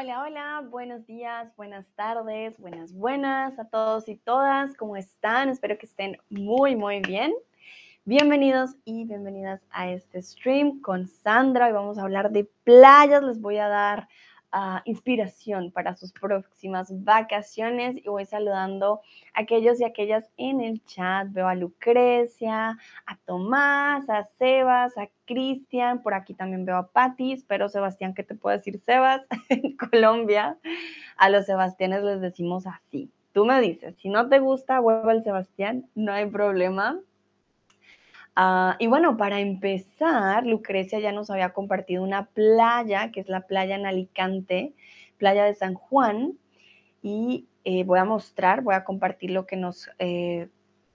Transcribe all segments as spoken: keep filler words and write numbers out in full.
Hola, hola, buenos días, buenas tardes, buenas, buenas a todos y todas. ¿Cómo están? Espero que estén muy, muy bien. Bienvenidos y bienvenidas a este stream con Sandra. Hoy vamos a hablar de playas. Les voy a dar uh, inspiración para sus próximas vacaciones. Y voy saludando a aquellos y aquellas en el chat. Veo a Lucrecia, a Tomás, a Sebas, a Cristian. Por aquí también veo a Pati. Espero, Sebastián, que te pueda decir Sebas. En Colombia a los Sebastianes les decimos así. Tú me dices, si no te gusta, vuelve al Sebastián. No hay problema. Uh, y bueno, para empezar, Lucrecia ya nos había compartido una playa, que es la playa en Alicante, playa de San Juan, y eh, voy a mostrar, voy a compartir lo que nos eh,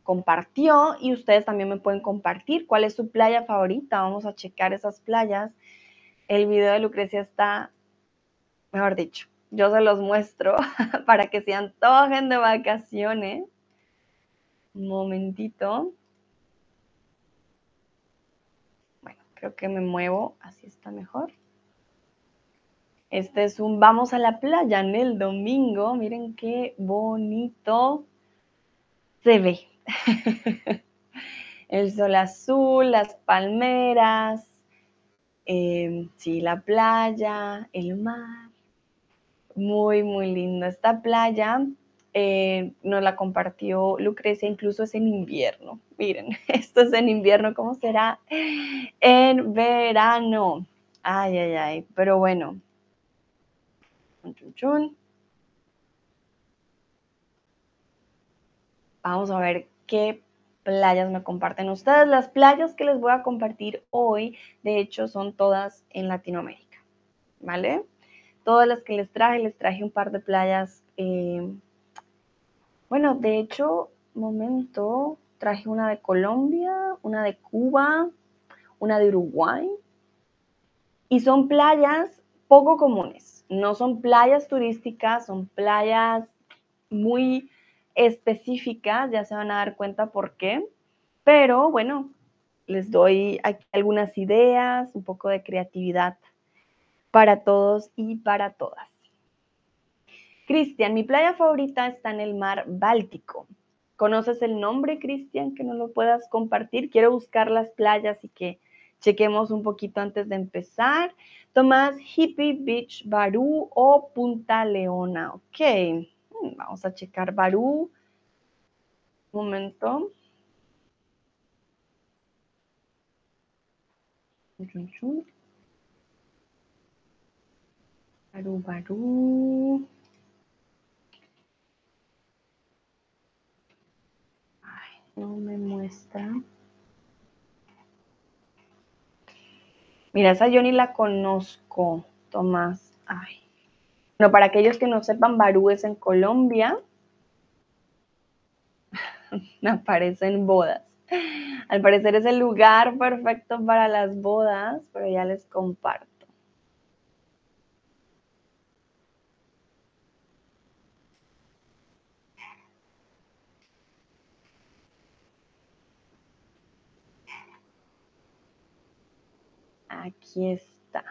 compartió, y ustedes también me pueden compartir cuál es su playa favorita. Vamos a checar esas playas. El video de Lucrecia está, mejor dicho, yo se los muestro para que se antojen de vacaciones. Un momentito. Creo que me muevo, así está mejor. Este es un vamos a la playa en el domingo. Miren qué bonito se ve. El sol azul, las palmeras, eh, sí, la playa, el mar. Muy, muy lindo. Esta playa eh, nos la compartió Lucrecia, incluso es en invierno. Miren, esto es en invierno, ¿cómo será en verano? Ay, ay, ay, pero bueno. Vamos a ver qué playas me comparten ustedes. Las playas que les voy a compartir hoy, de hecho, son todas en Latinoamérica, ¿vale? Todas las que les traje, les traje un par de playas. Eh, bueno, de hecho, momento... Traje una de Colombia, una de Cuba, una de Uruguay. Y son playas poco comunes. No son playas turísticas, son playas muy específicas. Ya se van a dar cuenta por qué. Pero bueno, les doy aquí algunas ideas, un poco de creatividad para todos y para todas. Cristian, mi playa favorita está en el mar Báltico. ¿Conoces el nombre, Cristian, que no lo puedas compartir? Quiero buscar las playas y que chequemos un poquito antes de empezar. Tomás, Hippie Beach, Barú o Punta Leona. Ok, vamos a checar Barú. Un momento. Barú, Barú. No me muestra. Mira, esa yo ni la conozco, Tomás. Ay. Bueno, para aquellos que no sepan, Barú es en Colombia. Aparecen bodas. Al parecer es el lugar perfecto para las bodas, pero ya les comparto. Aquí está.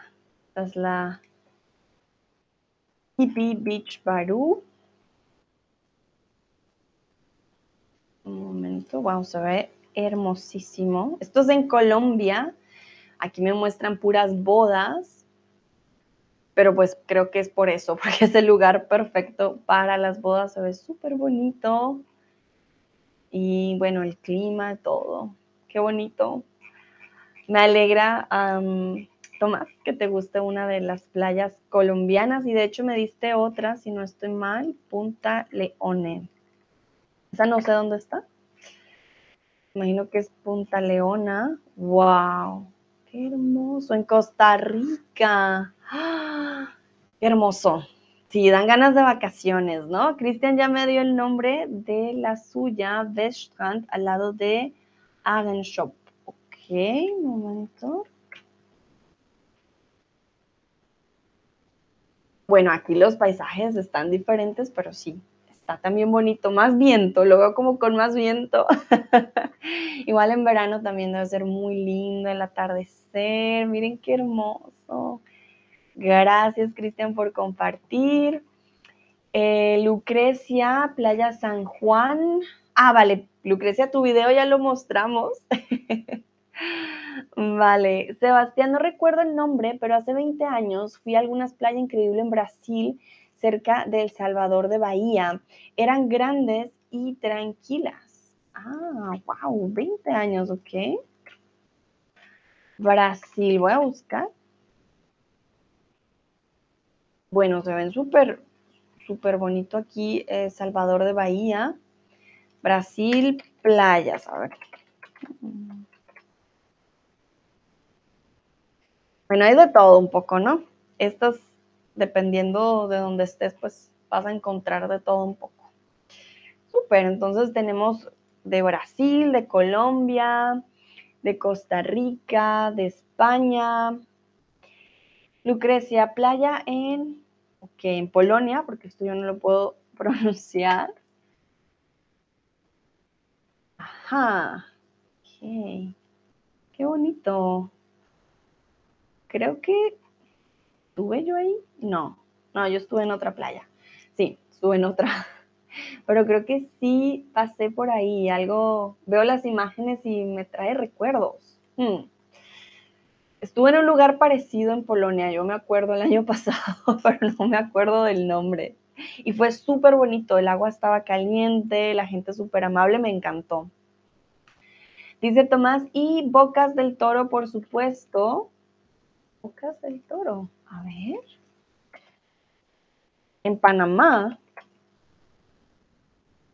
Esta es la Hippie Beach Barú. Un momento, vamos a ver. Hermosísimo. Esto es en Colombia. Aquí me muestran puras bodas. Pero pues creo que es por eso, porque es el lugar perfecto para las bodas. Se ve súper bonito. Y bueno, el clima, todo. Qué bonito. Me alegra, um, Tomás, que te guste una de las playas colombianas. Y de hecho me diste otra, si no estoy mal, Punta Leona. Esa no sé dónde está. Imagino que es Punta Leona. ¡Wow! ¡Qué hermoso! En Costa Rica. ¡Ah! ¡Qué hermoso! Sí, dan ganas de vacaciones, ¿no? Cristian ya me dio el nombre de la suya, Weststrand, al lado de Agenshop. Ok, un momento. Bueno, aquí los paisajes están diferentes, pero sí, está también bonito. Más viento, lo veo como con más viento. Igual en verano también debe ser muy lindo el atardecer. Miren qué hermoso. Gracias, Cristian, por compartir. Eh, Lucrecia, Playa San Juan. Ah, vale, Lucrecia, tu video ya lo mostramos. Vale, Sebastián, no recuerdo el nombre, pero hace veinte años fui a algunas playas increíbles en Brasil, cerca de El Salvador de Bahía. Eran grandes y tranquilas. Ah, wow, veinte años, ok. Brasil, voy a buscar. Bueno, se ven súper, súper bonito aquí, eh, Salvador de Bahía. Brasil, playas, a ver. Bueno, hay de todo un poco, ¿no? Estas, dependiendo de donde estés, pues vas a encontrar de todo un poco. Súper, entonces tenemos de Brasil, de Colombia, de Costa Rica, de España. Lucrecia, playa en, okay, en Polonia, porque esto yo no lo puedo pronunciar. Ajá, ok, qué bonito. Creo que estuve yo ahí. No, no, yo estuve en otra playa. Sí, estuve en otra. Pero creo que sí pasé por ahí. Algo, veo las imágenes y me trae recuerdos. Hmm. Estuve en un lugar parecido en Polonia. Yo me acuerdo el año pasado, pero no me acuerdo del nombre. Y fue súper bonito. El agua estaba caliente, la gente súper amable. Me encantó. Dice Tomás, y Bocas del Toro, por supuesto. Bocas del Toro, a ver, en Panamá,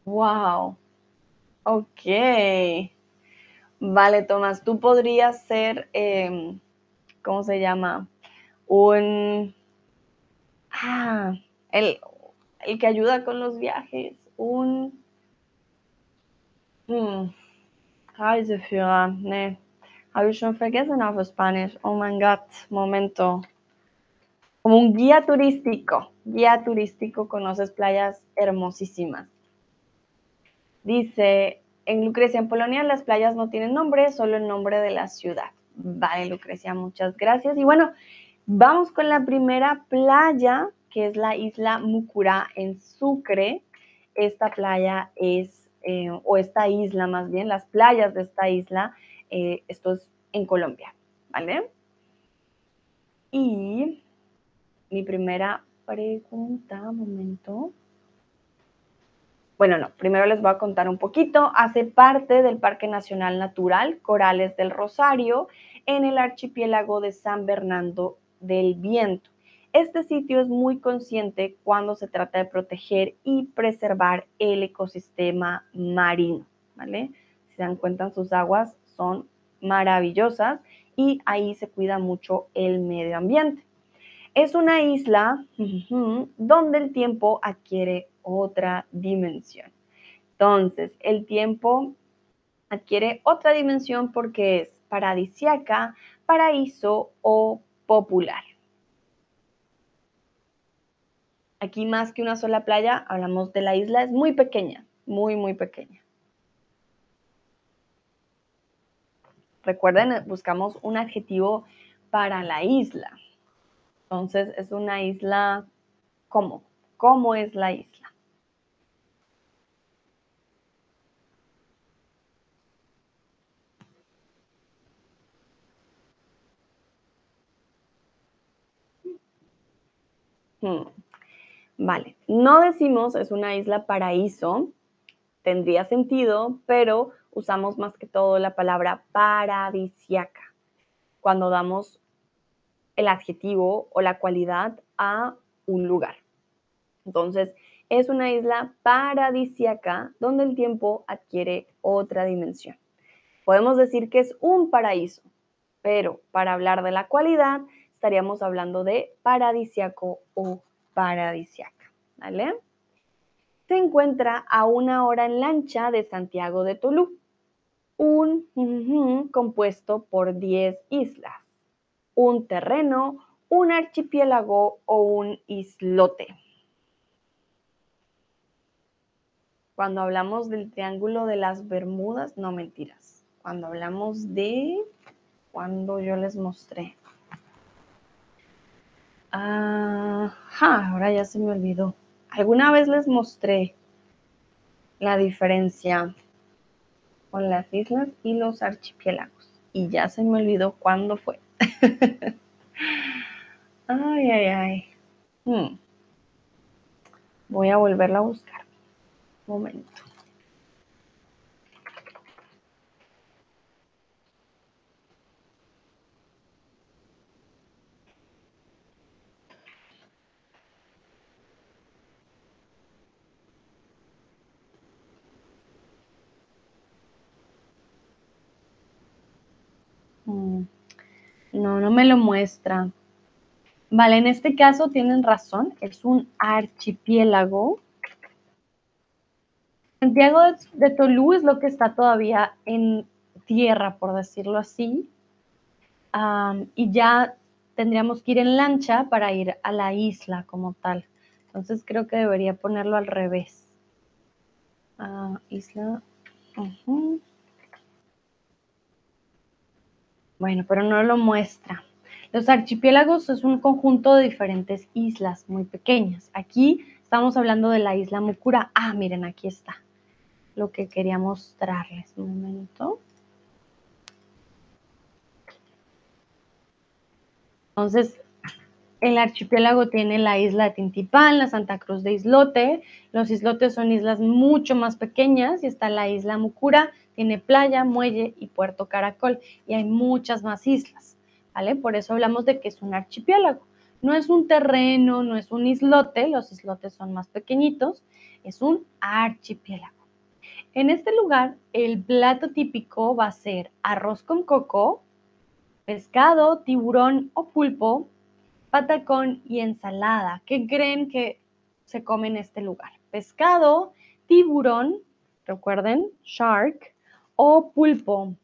wow, ok, vale, Tomás, tú podrías ser, eh, ¿cómo se llama? Un, ah, el, el que ayuda con los viajes, un, hmm, ay, se fue, ne. Habe ich schon vergessen auf Spanish. Oh mein Gott, momento. Como un guía turístico. Guía turístico, conoces playas hermosísimas. Dice, en Lucrecia, en Polonia, las playas no tienen nombre, solo el nombre de la ciudad. Vale, Lucrecia, muchas gracias. Y bueno, vamos con la primera playa, que es la isla Mucurá en Sucre. Esta playa es, eh, o esta isla más bien, las playas de esta isla, Eh, esto es en Colombia, ¿vale? Y mi primera pregunta, un momento. Bueno, no, primero les voy a contar un poquito. Hace parte del Parque Nacional Natural Corales del Rosario en el archipiélago de San Bernardo del Viento. Este sitio es muy consciente cuando se trata de proteger y preservar el ecosistema marino, ¿vale? Si se dan cuenta, en sus aguas son maravillosas y ahí se cuida mucho el medio ambiente. Es una isla donde el tiempo adquiere otra dimensión. Entonces, el tiempo adquiere otra dimensión porque es paradisiaca, paraíso o popular. Aquí más que una sola playa, hablamos de la isla, es muy pequeña, muy, muy pequeña. Recuerden, buscamos un adjetivo para la isla. Entonces, es una isla, ¿cómo? ¿Cómo es la isla? Hmm. Vale, no decimos es una isla paraíso, tendría sentido, pero usamos más que todo la palabra paradisiaca cuando damos el adjetivo o la cualidad a un lugar. Entonces, es una isla paradisiaca donde el tiempo adquiere otra dimensión. Podemos decir que es un paraíso, pero para hablar de la cualidad estaríamos hablando de paradisiaco o paradisiaca, ¿vale? Se encuentra a una hora en lancha de Santiago de Tolú. Un uh, uh, compuesto por diez islas, un terreno, un archipiélago o un islote. Cuando hablamos del Triángulo de las Bermudas, no mentiras. Cuando hablamos de, cuando yo les mostré. Ajá, ahora ya se me olvidó. Alguna vez les mostré la diferencia con las islas y los archipiélagos. Y ya se me olvidó cuándo fue. Ay, ay, ay. Hmm. Voy a volverla a buscar. Un momento. No, no me lo muestra. Vale, en este caso tienen razón, es un archipiélago. Santiago de Tolú es lo que está todavía en tierra, por decirlo así. Um, y ya tendríamos que ir en lancha para ir a la isla como tal. Entonces creo que debería ponerlo al revés. Uh, isla... Uh-huh. Bueno, pero no lo muestra. Los archipiélagos es un conjunto de diferentes islas muy pequeñas. Aquí estamos hablando de la isla Mucurá. Ah, miren, aquí está lo que quería mostrarles. Un momento. Entonces, el archipiélago tiene la isla de Tintipán, la Santa Cruz de Islote. Los islotes son islas mucho más pequeñas y está la isla Mucurá. Tiene playa, muelle y Puerto Caracol y hay muchas más islas, ¿vale? Por eso hablamos de que es un archipiélago. No es un terreno, no es un islote, los islotes son más pequeñitos, es un archipiélago. En este lugar, el plato típico va a ser arroz con coco, pescado, tiburón o pulpo, patacón y ensalada. ¿Qué creen que se come en este lugar? Pescado, tiburón, recuerden, shark, o pulpo,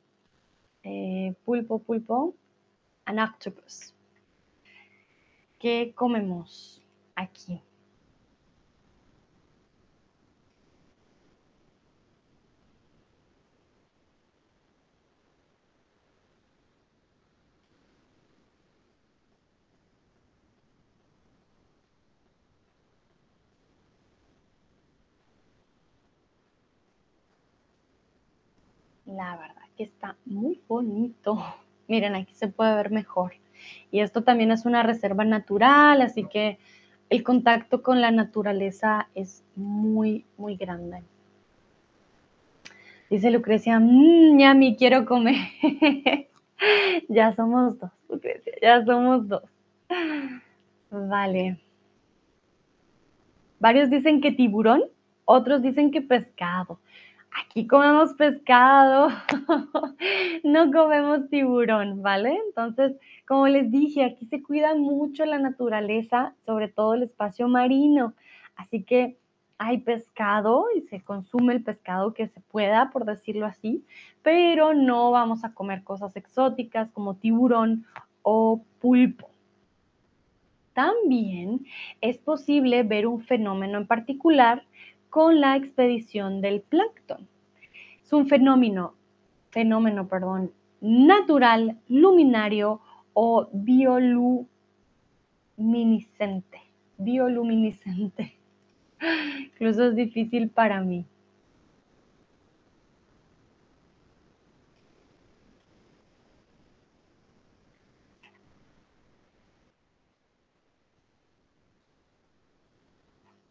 eh, pulpo, pulpo, an octopus. ¿Qué comemos aquí? La verdad que está muy bonito. Miren, aquí se puede ver mejor. Y esto también es una reserva natural, así que el contacto con la naturaleza es muy, muy grande. Dice Lucrecia, mmm, yami, quiero comer. Ya somos dos, Lucrecia, ya somos dos. Vale. Varios dicen que tiburón, otros dicen que pescado. Aquí comemos pescado, no comemos tiburón, ¿vale? Entonces, como les dije, aquí se cuida mucho la naturaleza, sobre todo el espacio marino. Así que hay pescado y se consume el pescado que se pueda, por decirlo así, pero no vamos a comer cosas exóticas como tiburón o pulpo. También es posible ver un fenómeno en particular con la expedición del plancton. Es un fenómeno, fenómeno, perdón, natural, luminario o bioluminiscente. Bioluminiscente. Incluso es difícil para mí.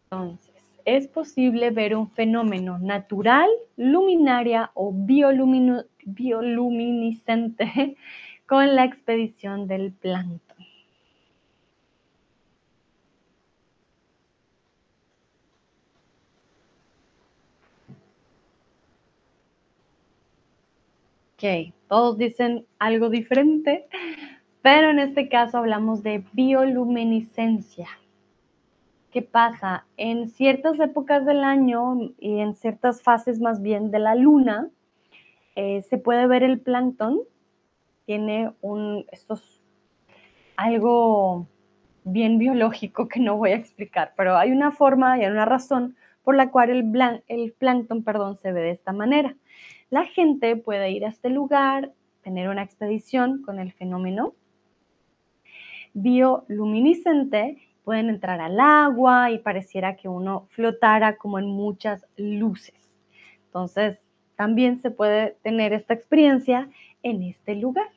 Entonces, es posible ver un fenómeno natural, luminaria o biolumino, bioluminiscente con la expedición del plancton. Ok, todos dicen algo diferente, pero en este caso hablamos de bioluminiscencia. ¿Qué pasa? En ciertas épocas del año y en ciertas fases más bien de la luna, eh, se puede ver el plancton. Tiene un, esto es algo bien biológico que no voy a explicar, pero hay una forma y hay una razón por la cual el, blan, el plancton perdón, se ve de esta manera. La gente puede ir a este lugar, tener una expedición con el fenómeno. bioluminiscente, pueden entrar al agua y pareciera que uno flotara como en muchas luces. Entonces, también se puede tener esta experiencia en este lugar.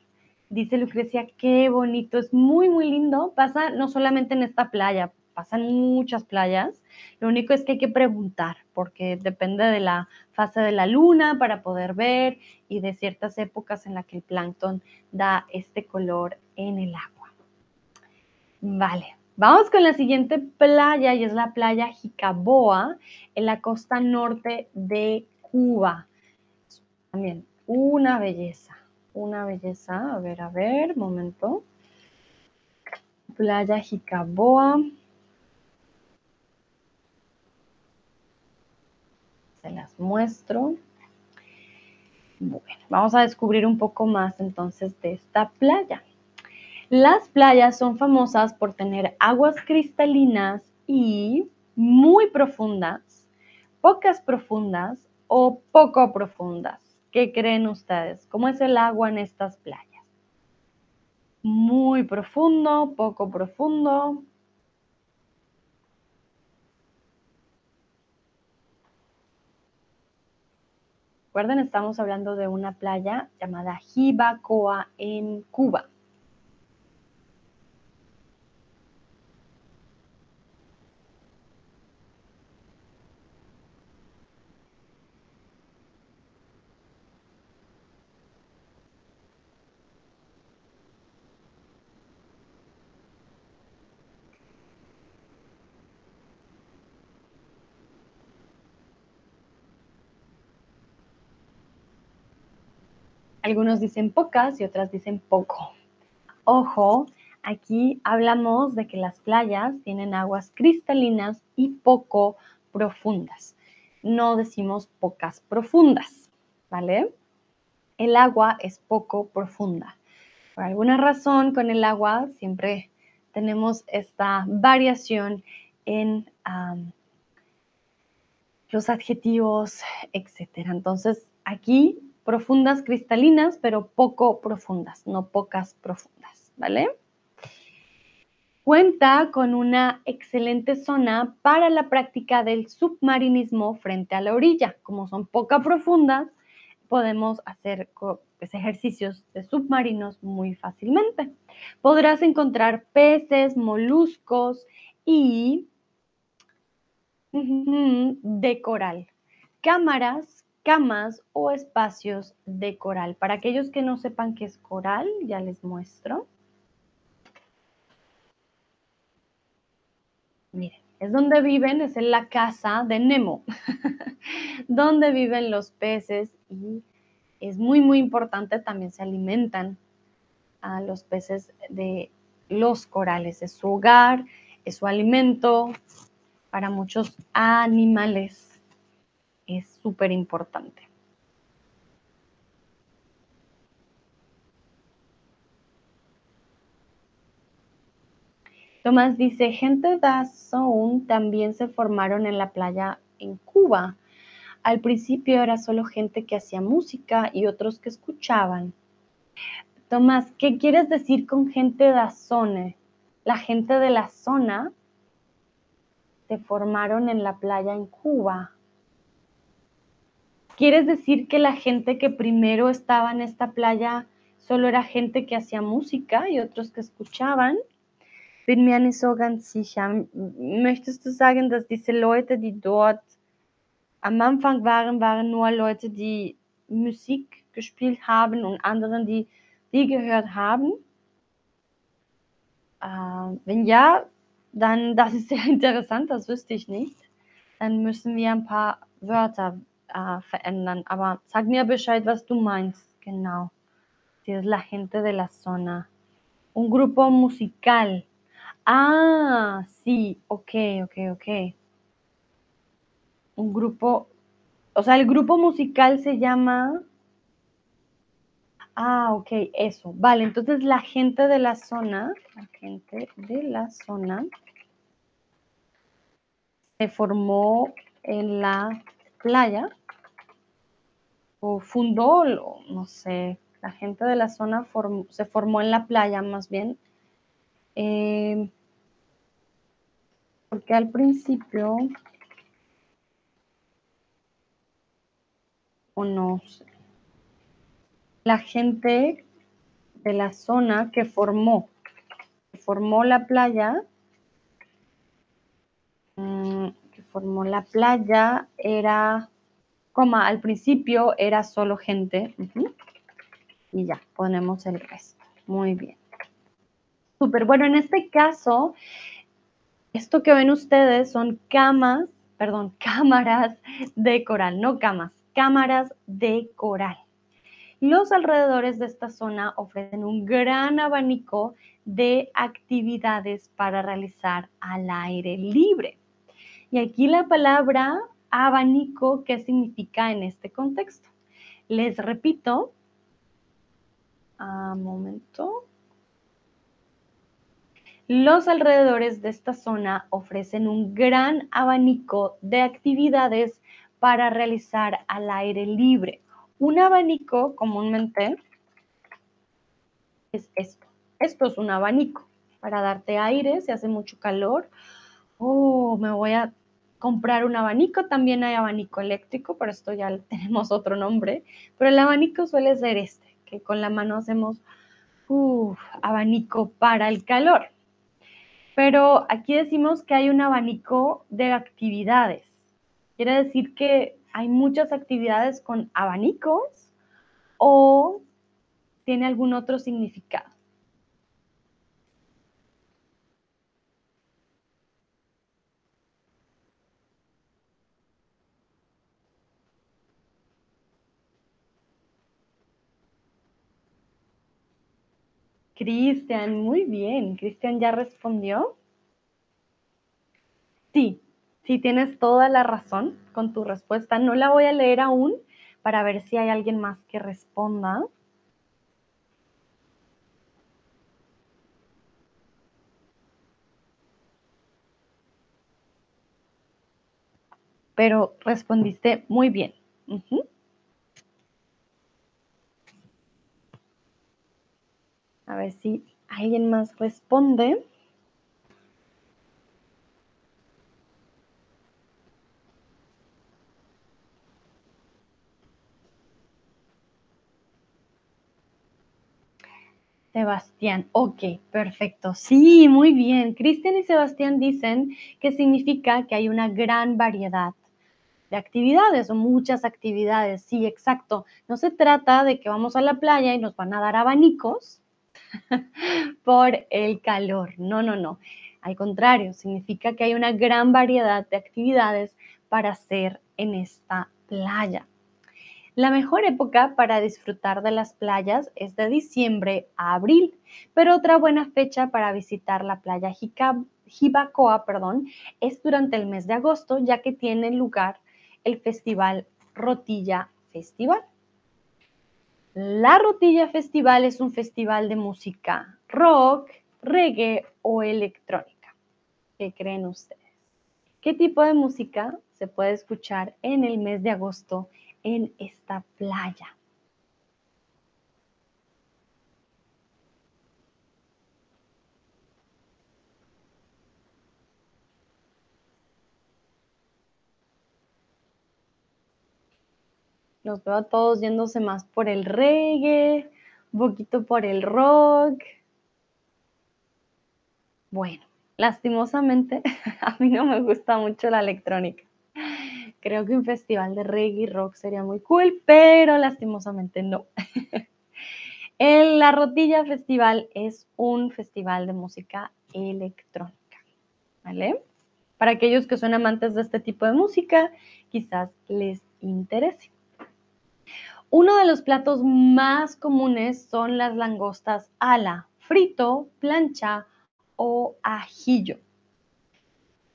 Dice Lucrecia, qué bonito, es muy, muy lindo. Pasa no solamente en esta playa, pasan muchas playas. Lo único es que hay que preguntar, porque depende de la fase de la luna para poder ver y de ciertas épocas en las que el plancton da este color en el agua. Vale, vamos con la siguiente playa y es la playa Jicaboa en la costa norte de Cuba. También una belleza, una belleza. A ver, a ver, momento. Playa Jicaboa. Se las muestro. Bueno, vamos a descubrir un poco más entonces de esta playa. Las playas son famosas por tener aguas cristalinas y muy profundas, pocas profundas o poco profundas. ¿Qué creen ustedes? ¿Cómo es el agua en estas playas? Muy profundo, poco profundo. Recuerden, estamos hablando de una playa llamada Jicaboa en Cuba. Algunos dicen pocas y otras dicen poco. Ojo, aquí hablamos de que las playas tienen aguas cristalinas y poco profundas. No decimos pocas profundas, ¿vale? El agua es poco profunda. Por alguna razón, con el agua siempre tenemos esta variación en um, los adjetivos, etcétera. Entonces, aquí profundas cristalinas, pero poco profundas, no pocas profundas, ¿vale? Cuenta con una excelente zona para la práctica del submarinismo frente a la orilla. Como son poco profundas, podemos hacer pues, ejercicios de submarinos muy fácilmente. Podrás encontrar peces, moluscos y de coral, cámaras, camas o espacios de coral. Para aquellos que no sepan qué es coral, ya les muestro. Miren, es donde viven, es en la casa de Nemo, donde viven los peces y es muy, muy importante, también se alimentan a los peces de los corales. Es su hogar, es su alimento para muchos animales. Es súper importante. Tomás dice, gente de Zone también se formaron en la playa en Cuba. Al principio era solo gente que hacía música y otros que escuchaban. Tomás, ¿qué quieres decir con gente de Zone? La gente de la zona se formaron en la playa en Cuba. ¿Quieres decir que la gente que primero estaba en esta playa solo era gente que hacía música y otros que escuchaban? Bin mir nicht so ganz sicher. Möchtest du sagen, dass diese Leute, die dort am Anfang waren, waren nur Leute, die Musik gespielt haben und anderen, die die gehört haben? Äh, wenn ja, dann das ist sehr interessant, das wüsste ich nicht. Dann müssen wir ein paar Wörter Uh, verändern, aber sag mir Bescheid, was du meinst, genau. Si es la gente de la zona. Un grupo musical. Ah, sí, ok, ok, ok. Un grupo, o sea, el grupo musical se llama... Ah, ok, eso. Vale, entonces la gente de la zona, la gente de la zona se formó en la playa o fundó, no sé, la gente de la zona form, se formó en la playa más bien Eh, porque al principio, o no sé, la gente de la zona que formó, que formó la playa, que formó la playa era, coma, al principio era solo gente, uh-huh, y ya, ponemos el resto, muy bien. Súper, bueno, en este caso, esto que ven ustedes son camas, perdón, cámaras de coral, no camas, cámaras de coral. Los alrededores de esta zona ofrecen un gran abanico de actividades para realizar al aire libre. Y aquí la palabra abanico, ¿qué significa en este contexto? Les repito, un momento. Los alrededores de esta zona ofrecen un gran abanico de actividades para realizar al aire libre. Un abanico comúnmente es esto. Esto es un abanico para darte aire, si hace mucho calor. Oh, me voy a comprar un abanico. También hay abanico eléctrico, pero esto ya tenemos otro nombre. Pero el abanico suele ser este, que con la mano hacemos uh, abanico para el calor. Pero aquí decimos que hay un abanico de actividades. Quiere decir que hay muchas actividades con abanicos o tiene algún otro significado. Cristian, muy bien. Cristian ya respondió. Sí, sí tienes toda la razón con tu respuesta. No la voy a leer aún para ver si hay alguien más que responda. Pero respondiste muy bien. Uh-huh. A ver si alguien más responde. Sebastián, ok, perfecto. Sí, muy bien. Cristian y Sebastián dicen que significa que hay una gran variedad de actividades o muchas actividades. Sí, exacto. No se trata de que vamos a la playa y nos van a dar abanicos por el calor. No, no, no. Al contrario, significa que hay una gran variedad de actividades para hacer en esta playa. La mejor época para disfrutar de las playas es de diciembre a abril, pero otra buena fecha para visitar la playa Jicaboa, perdón, es durante el mes de agosto, ya que tiene lugar el festival Rotilla Festival. La Rotilla Festival es un festival de música rock, reggae o electrónica. ¿Qué creen ustedes? ¿Qué tipo de música se puede escuchar en el mes de agosto en esta playa? Los veo a todos yéndose más por el reggae, un poquito por el rock. Bueno, lastimosamente a mí no me gusta mucho la electrónica. Creo que un festival de reggae y rock sería muy cool, pero lastimosamente no. La Rotilla Festival es un festival de música electrónica, ¿vale? Para aquellos que son amantes de este tipo de música, quizás les interese. Uno de los platos más comunes son las langostas ala, frito, plancha o ajillo.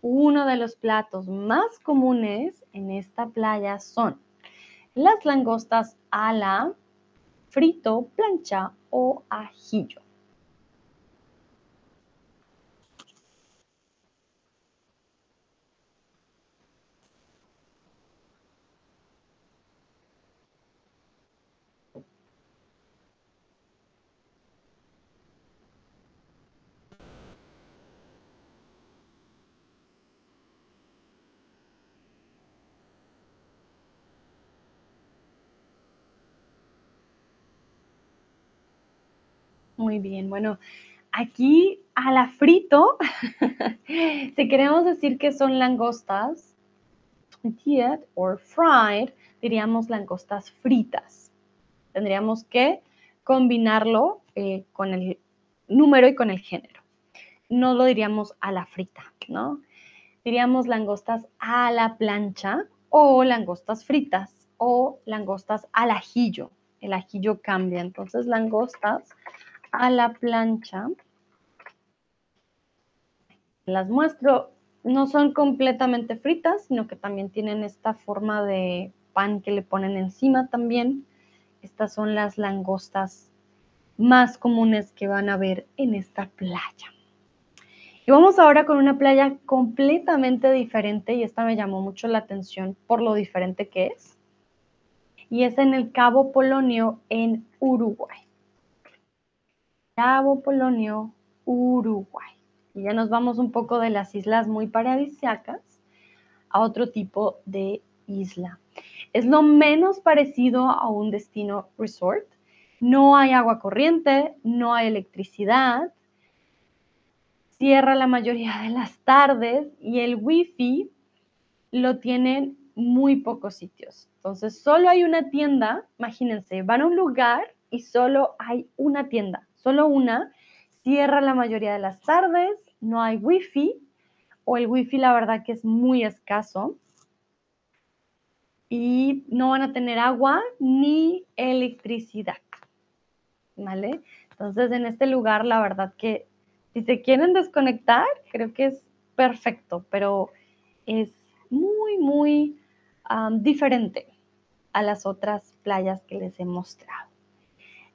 Uno de los platos más comunes en esta playa son las langostas ala, frito, plancha o ajillo. Muy bien, bueno, aquí a la frito, si queremos decir que son langostas, fried or fried, diríamos langostas fritas. Tendríamos que combinarlo eh, con el número y con el género. No lo diríamos a la frita, ¿no? Diríamos langostas a la plancha o langostas fritas o langostas al ajillo. El ajillo cambia, entonces langostas a la plancha. Las muestro, no son completamente fritas, sino que también tienen esta forma de pan que le ponen encima también. Estas son las langostas más comunes que van a ver en esta playa. Y vamos ahora con una playa completamente diferente, y esta me llamó mucho la atención por lo diferente que es. Y es en el Cabo Polonio, en Uruguay. Cabo Polonio, Uruguay. Y ya nos vamos un poco de las islas muy paradisíacas a otro tipo de isla. Es lo menos parecido a un destino resort. No hay agua corriente, no hay electricidad. Cierra la mayoría de las tardes y el wifi lo tienen muy pocos sitios. Entonces, solo hay una tienda. Imagínense, van a un lugar y solo hay una tienda, solo una. Cierra la mayoría de las tardes, no hay wifi, o el wifi la verdad que es muy escaso, y no van a tener agua ni electricidad, ¿vale? Entonces, en este lugar la verdad que si se quieren desconectar, creo que es perfecto, pero es muy, muy um, diferente a las otras playas que les he mostrado.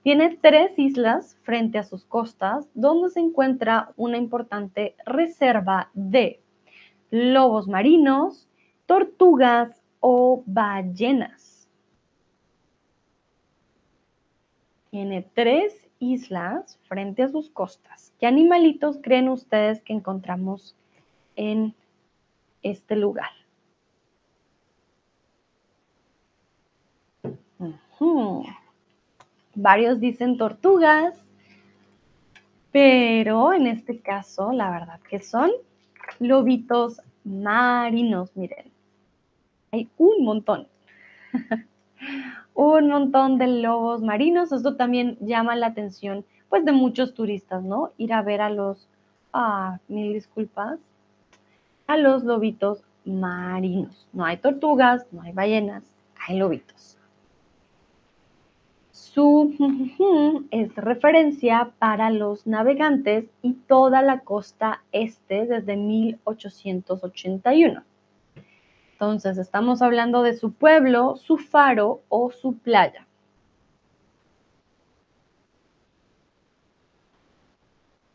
Tiene tres islas frente a sus costas, donde se encuentra una importante reserva de lobos marinos, tortugas o ballenas. Tiene tres islas frente a sus costas. ¿Qué animalitos creen ustedes que encontramos en este lugar? Uh-huh. Varios dicen tortugas, pero en este caso, la verdad que son lobitos marinos, miren. Hay un montón, un montón de lobos marinos. Esto también llama la atención, pues, de muchos turistas, ¿no? Ir a ver a los, ah, mil disculpas, a los lobitos marinos. No hay tortugas, no hay ballenas, hay lobitos. Su es referencia para los navegantes y toda la costa este desde mil ochocientos ochenta y uno. Entonces, estamos hablando de su pueblo, su faro o su playa.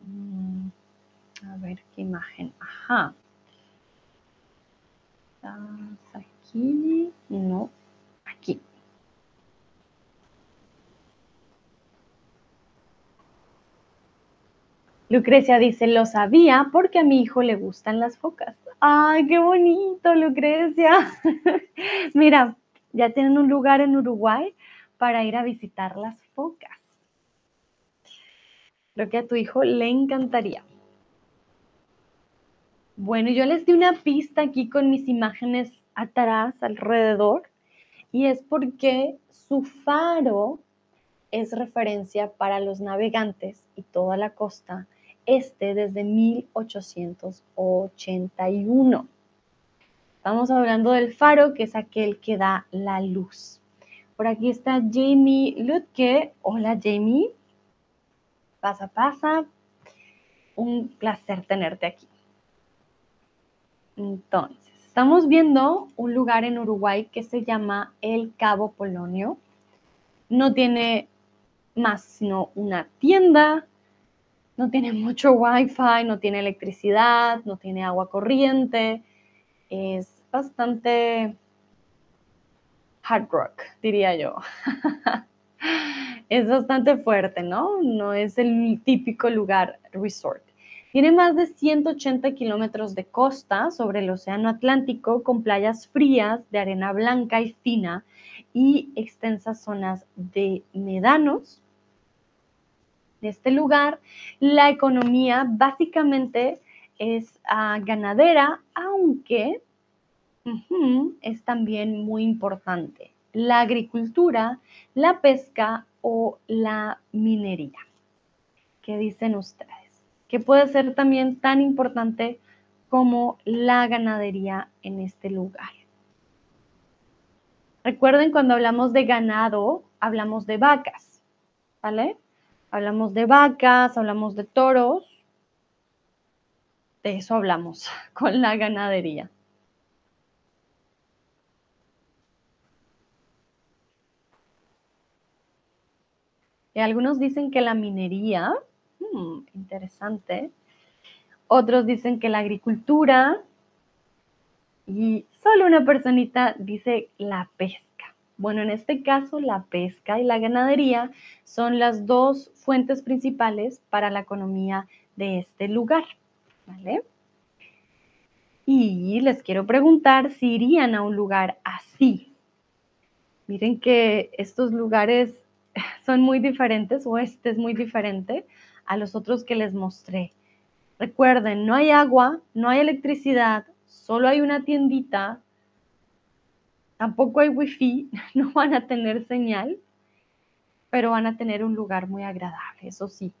A ver qué imagen. Ajá. ¿Estás aquí? No. Aquí. Lucrecia dice, lo sabía porque a mi hijo le gustan las focas. ¡Ay, qué bonito, Lucrecia! Mira, ya tienen un lugar en Uruguay para ir a visitar las focas. Creo que a tu hijo le encantaría. Bueno, yo les di una pista aquí con mis imágenes atrás, alrededor, y es porque su faro es referencia para los navegantes y toda la costa este desde mil ochocientos ochenta y uno. Estamos hablando del faro, que es aquel que da la luz. Por aquí está Jamie Lutke. Hola, Jamie. Pasa, pasa. Un placer tenerte aquí. Entonces, estamos viendo un lugar en Uruguay que se llama el Cabo Polonio. No tiene más sino una tienda, no tiene mucho wifi, no tiene electricidad, no tiene agua corriente. Es bastante hard rock, diría yo. Es bastante fuerte, ¿no? No es el típico lugar resort. Tiene más de ciento ochenta kilómetros de costa sobre el océano Atlántico, con playas frías de arena blanca y fina y extensas zonas de médanos. este lugar. La economía básicamente es uh, ganadera, aunque uh-huh, es también muy importante la agricultura, la pesca o la minería. ¿Qué dicen ustedes? Que puede ser también tan importante como la ganadería en este lugar. Recuerden, cuando hablamos de ganado, hablamos de vacas, ¿vale? Hablamos de vacas, hablamos de toros, de eso hablamos con la ganadería. Y algunos dicen que la minería, hmm, interesante. Otros dicen que la agricultura y solo una personita dice la pesca. Bueno, en este caso la pesca y la ganadería son las dos fuentes principales para la economía de este lugar, ¿vale? Y les quiero preguntar si irían a un lugar así. Miren que estos lugares son muy diferentes, o este es muy diferente a los otros que les mostré. Recuerden, no hay agua, no hay electricidad, solo hay una tiendita, tampoco hay wifi, no van a tener señal, pero van a tener un lugar muy agradable, eso sí.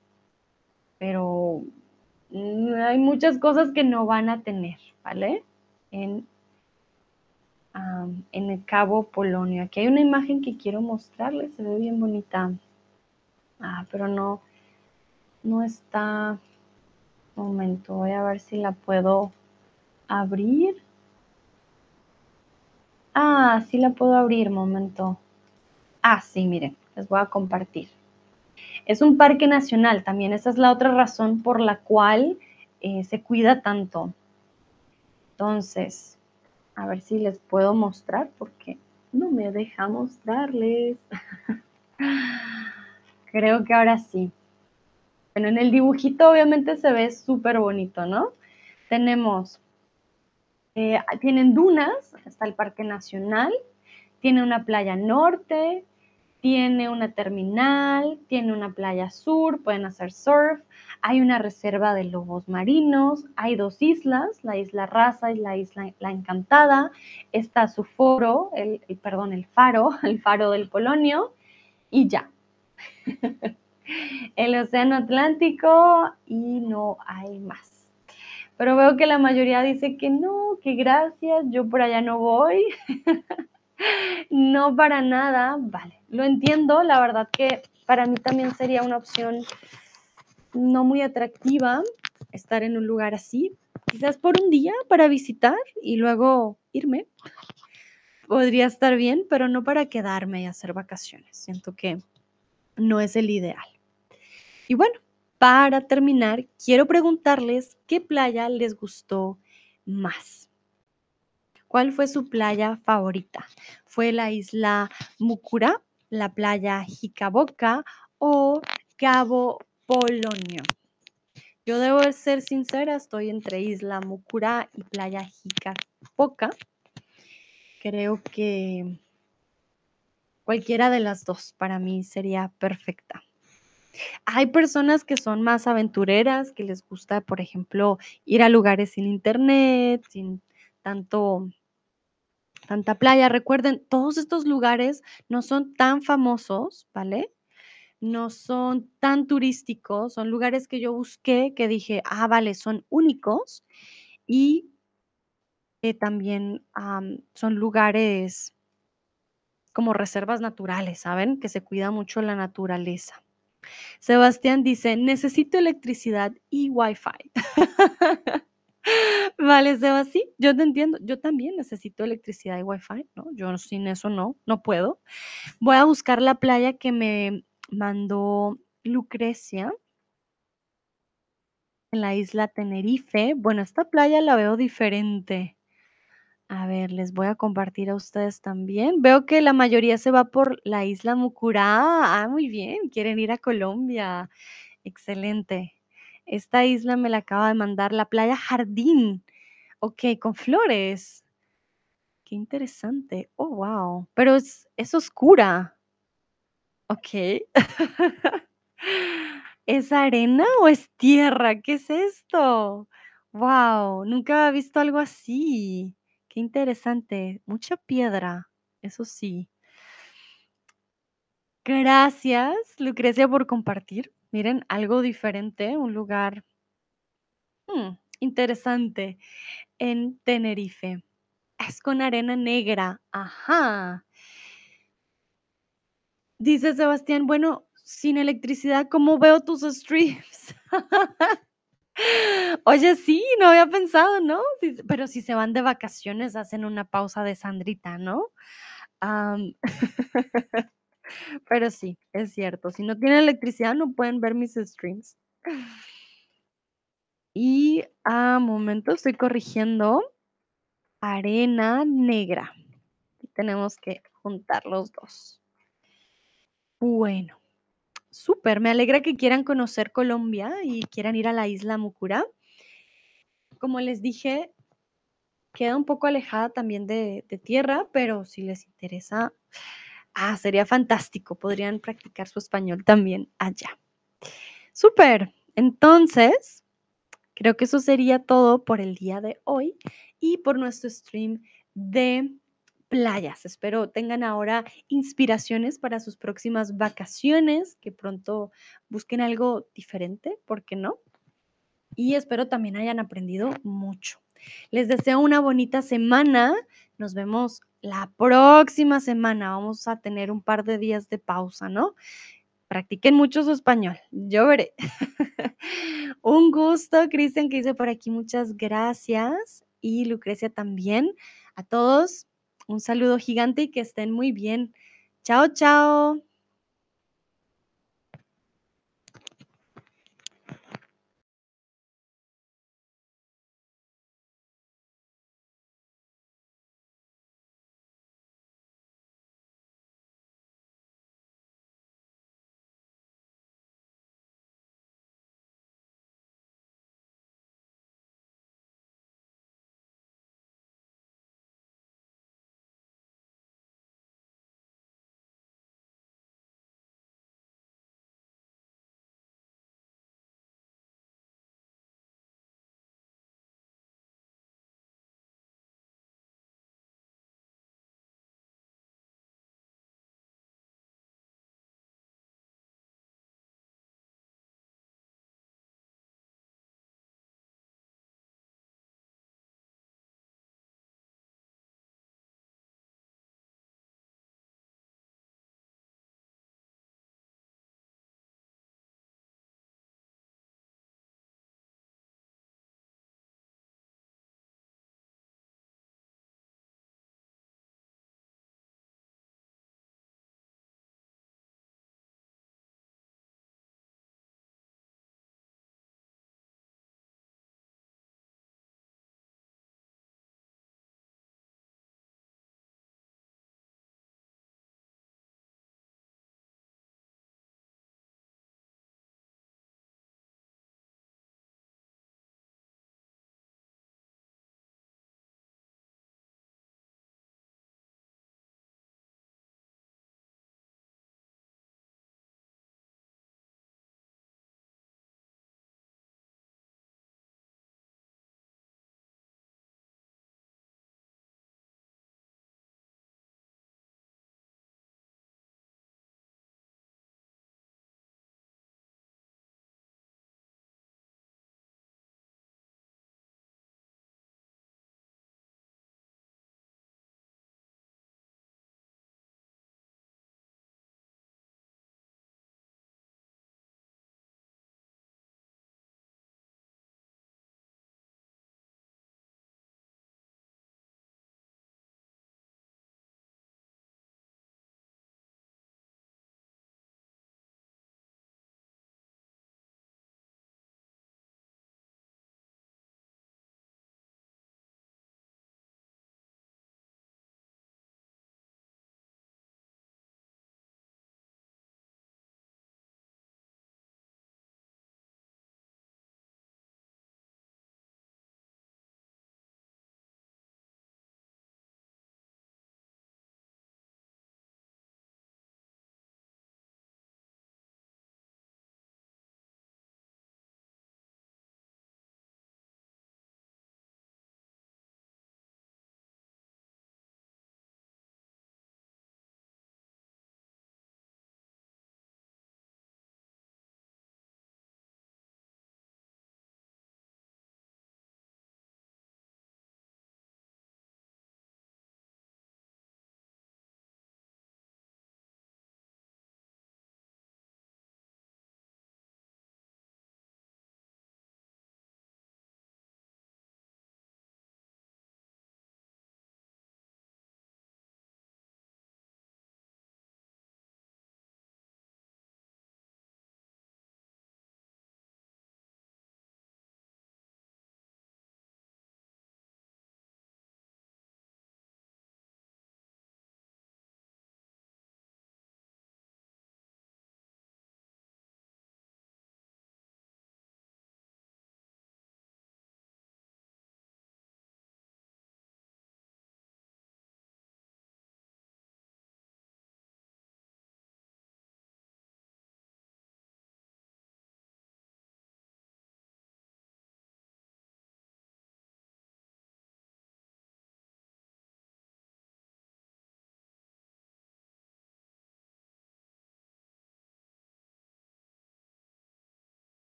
Pero hay muchas cosas que no van a tener, ¿vale? En, um, en el Cabo Polonio. Aquí hay una imagen que quiero mostrarles, se ve bien bonita. Ah, pero no, no está... Momento, voy a ver si la puedo abrir. Ah, sí la puedo abrir, momento. Ah, sí, miren, les voy a compartir. Es un parque nacional también, esa es la otra razón por la cual eh, se cuida tanto. Entonces, a ver si les puedo mostrar, porque no me deja mostrarles. Creo que ahora sí. Bueno, en el dibujito obviamente se ve súper bonito, ¿no? Tenemos, eh, tienen dunas, está el Parque Nacional, tiene una playa norte, tiene una terminal, tiene una playa sur, pueden hacer surf, hay una reserva de lobos marinos, hay dos islas, la Isla Raza y la Isla La Encantada, está su foro, el, el, perdón, el faro, el faro del Polonio, y ya. El océano Atlántico y no hay más. Pero veo que la mayoría dice que no, que gracias, yo por allá no voy. No para nada, vale. Lo entiendo, la verdad que para mí también sería una opción no muy atractiva estar en un lugar así. Quizás por un día para visitar y luego irme. Podría estar bien, pero no para quedarme y hacer vacaciones. Siento que no es el ideal. Y bueno, para terminar, quiero preguntarles qué playa les gustó más. ¿Cuál fue su playa favorita? ¿Fue la Isla Mucurá, la playa Jicaboa o Cabo Polonio? Yo debo ser sincera, estoy entre Isla Mucurá y playa Jicaboa. Creo que cualquiera de las dos para mí sería perfecta. Hay personas que son más aventureras, que les gusta, por ejemplo, ir a lugares sin internet, sin tanto, tanta playa. Recuerden, todos estos lugares no son tan famosos, ¿vale? No son tan turísticos, son lugares que yo busqué, que dije, ah, vale, son únicos y que también um, son lugares como reservas naturales, ¿saben? Que se cuida mucho la naturaleza. Sebastián dice, necesito electricidad y wifi. Vale, Sebas, sí, yo te entiendo. Yo también necesito electricidad y wifi, ¿no? Yo sin eso no, no puedo. Voy a buscar la playa que me mandó Lucrecia en la isla Tenerife. Bueno, esta playa la veo diferente. A ver, les voy a compartir a ustedes también. Veo que la mayoría se va por la Isla Mucurá. Ah, muy bien, quieren ir a Colombia. Excelente. Esta isla me la acaba de mandar la playa Jardín. Ok, con flores. Qué interesante. Oh, wow. Pero es, es oscura. Ok. ¿Es arena o es tierra? ¿Qué es esto? Wow, nunca había visto algo así. Qué interesante. Mucha piedra, eso sí. Gracias, Lucrecia, por compartir. Miren, algo diferente, un lugar hmm, interesante en Tenerife. Es con arena negra. Ajá. Dice Sebastián, bueno, sin electricidad, ¿cómo veo tus streams? Oye, sí, no había pensado, ¿no? Si- pero si se van de vacaciones, hacen una pausa de Sandrita, ¿no? Am, pero sí, es cierto. Si no tienen electricidad, no pueden ver mis streams. Y a momento estoy corrigiendo. Arena negra. Y tenemos que juntar los dos. Bueno, súper. Me alegra que quieran conocer Colombia y quieran ir a la isla Mucurá. Como les dije, queda un poco alejada también de, de tierra, pero si les interesa, ah, sería fantástico. Podrían practicar su español también allá. Súper. Entonces, creo que eso sería todo por el día de hoy y por nuestro stream de playas. Espero tengan ahora inspiraciones para sus próximas vacaciones, que pronto busquen algo diferente, ¿por qué no? Y espero también hayan aprendido mucho. Les deseo una bonita semana. Nos vemos la próxima semana. Vamos a tener un par de días de pausa, ¿no? Practiquen mucho su español. Yo veré. Un gusto, Cristian, que hice por aquí. Muchas gracias. Y Lucrecia también. A todos, un saludo gigante y que estén muy bien. Chao, chao.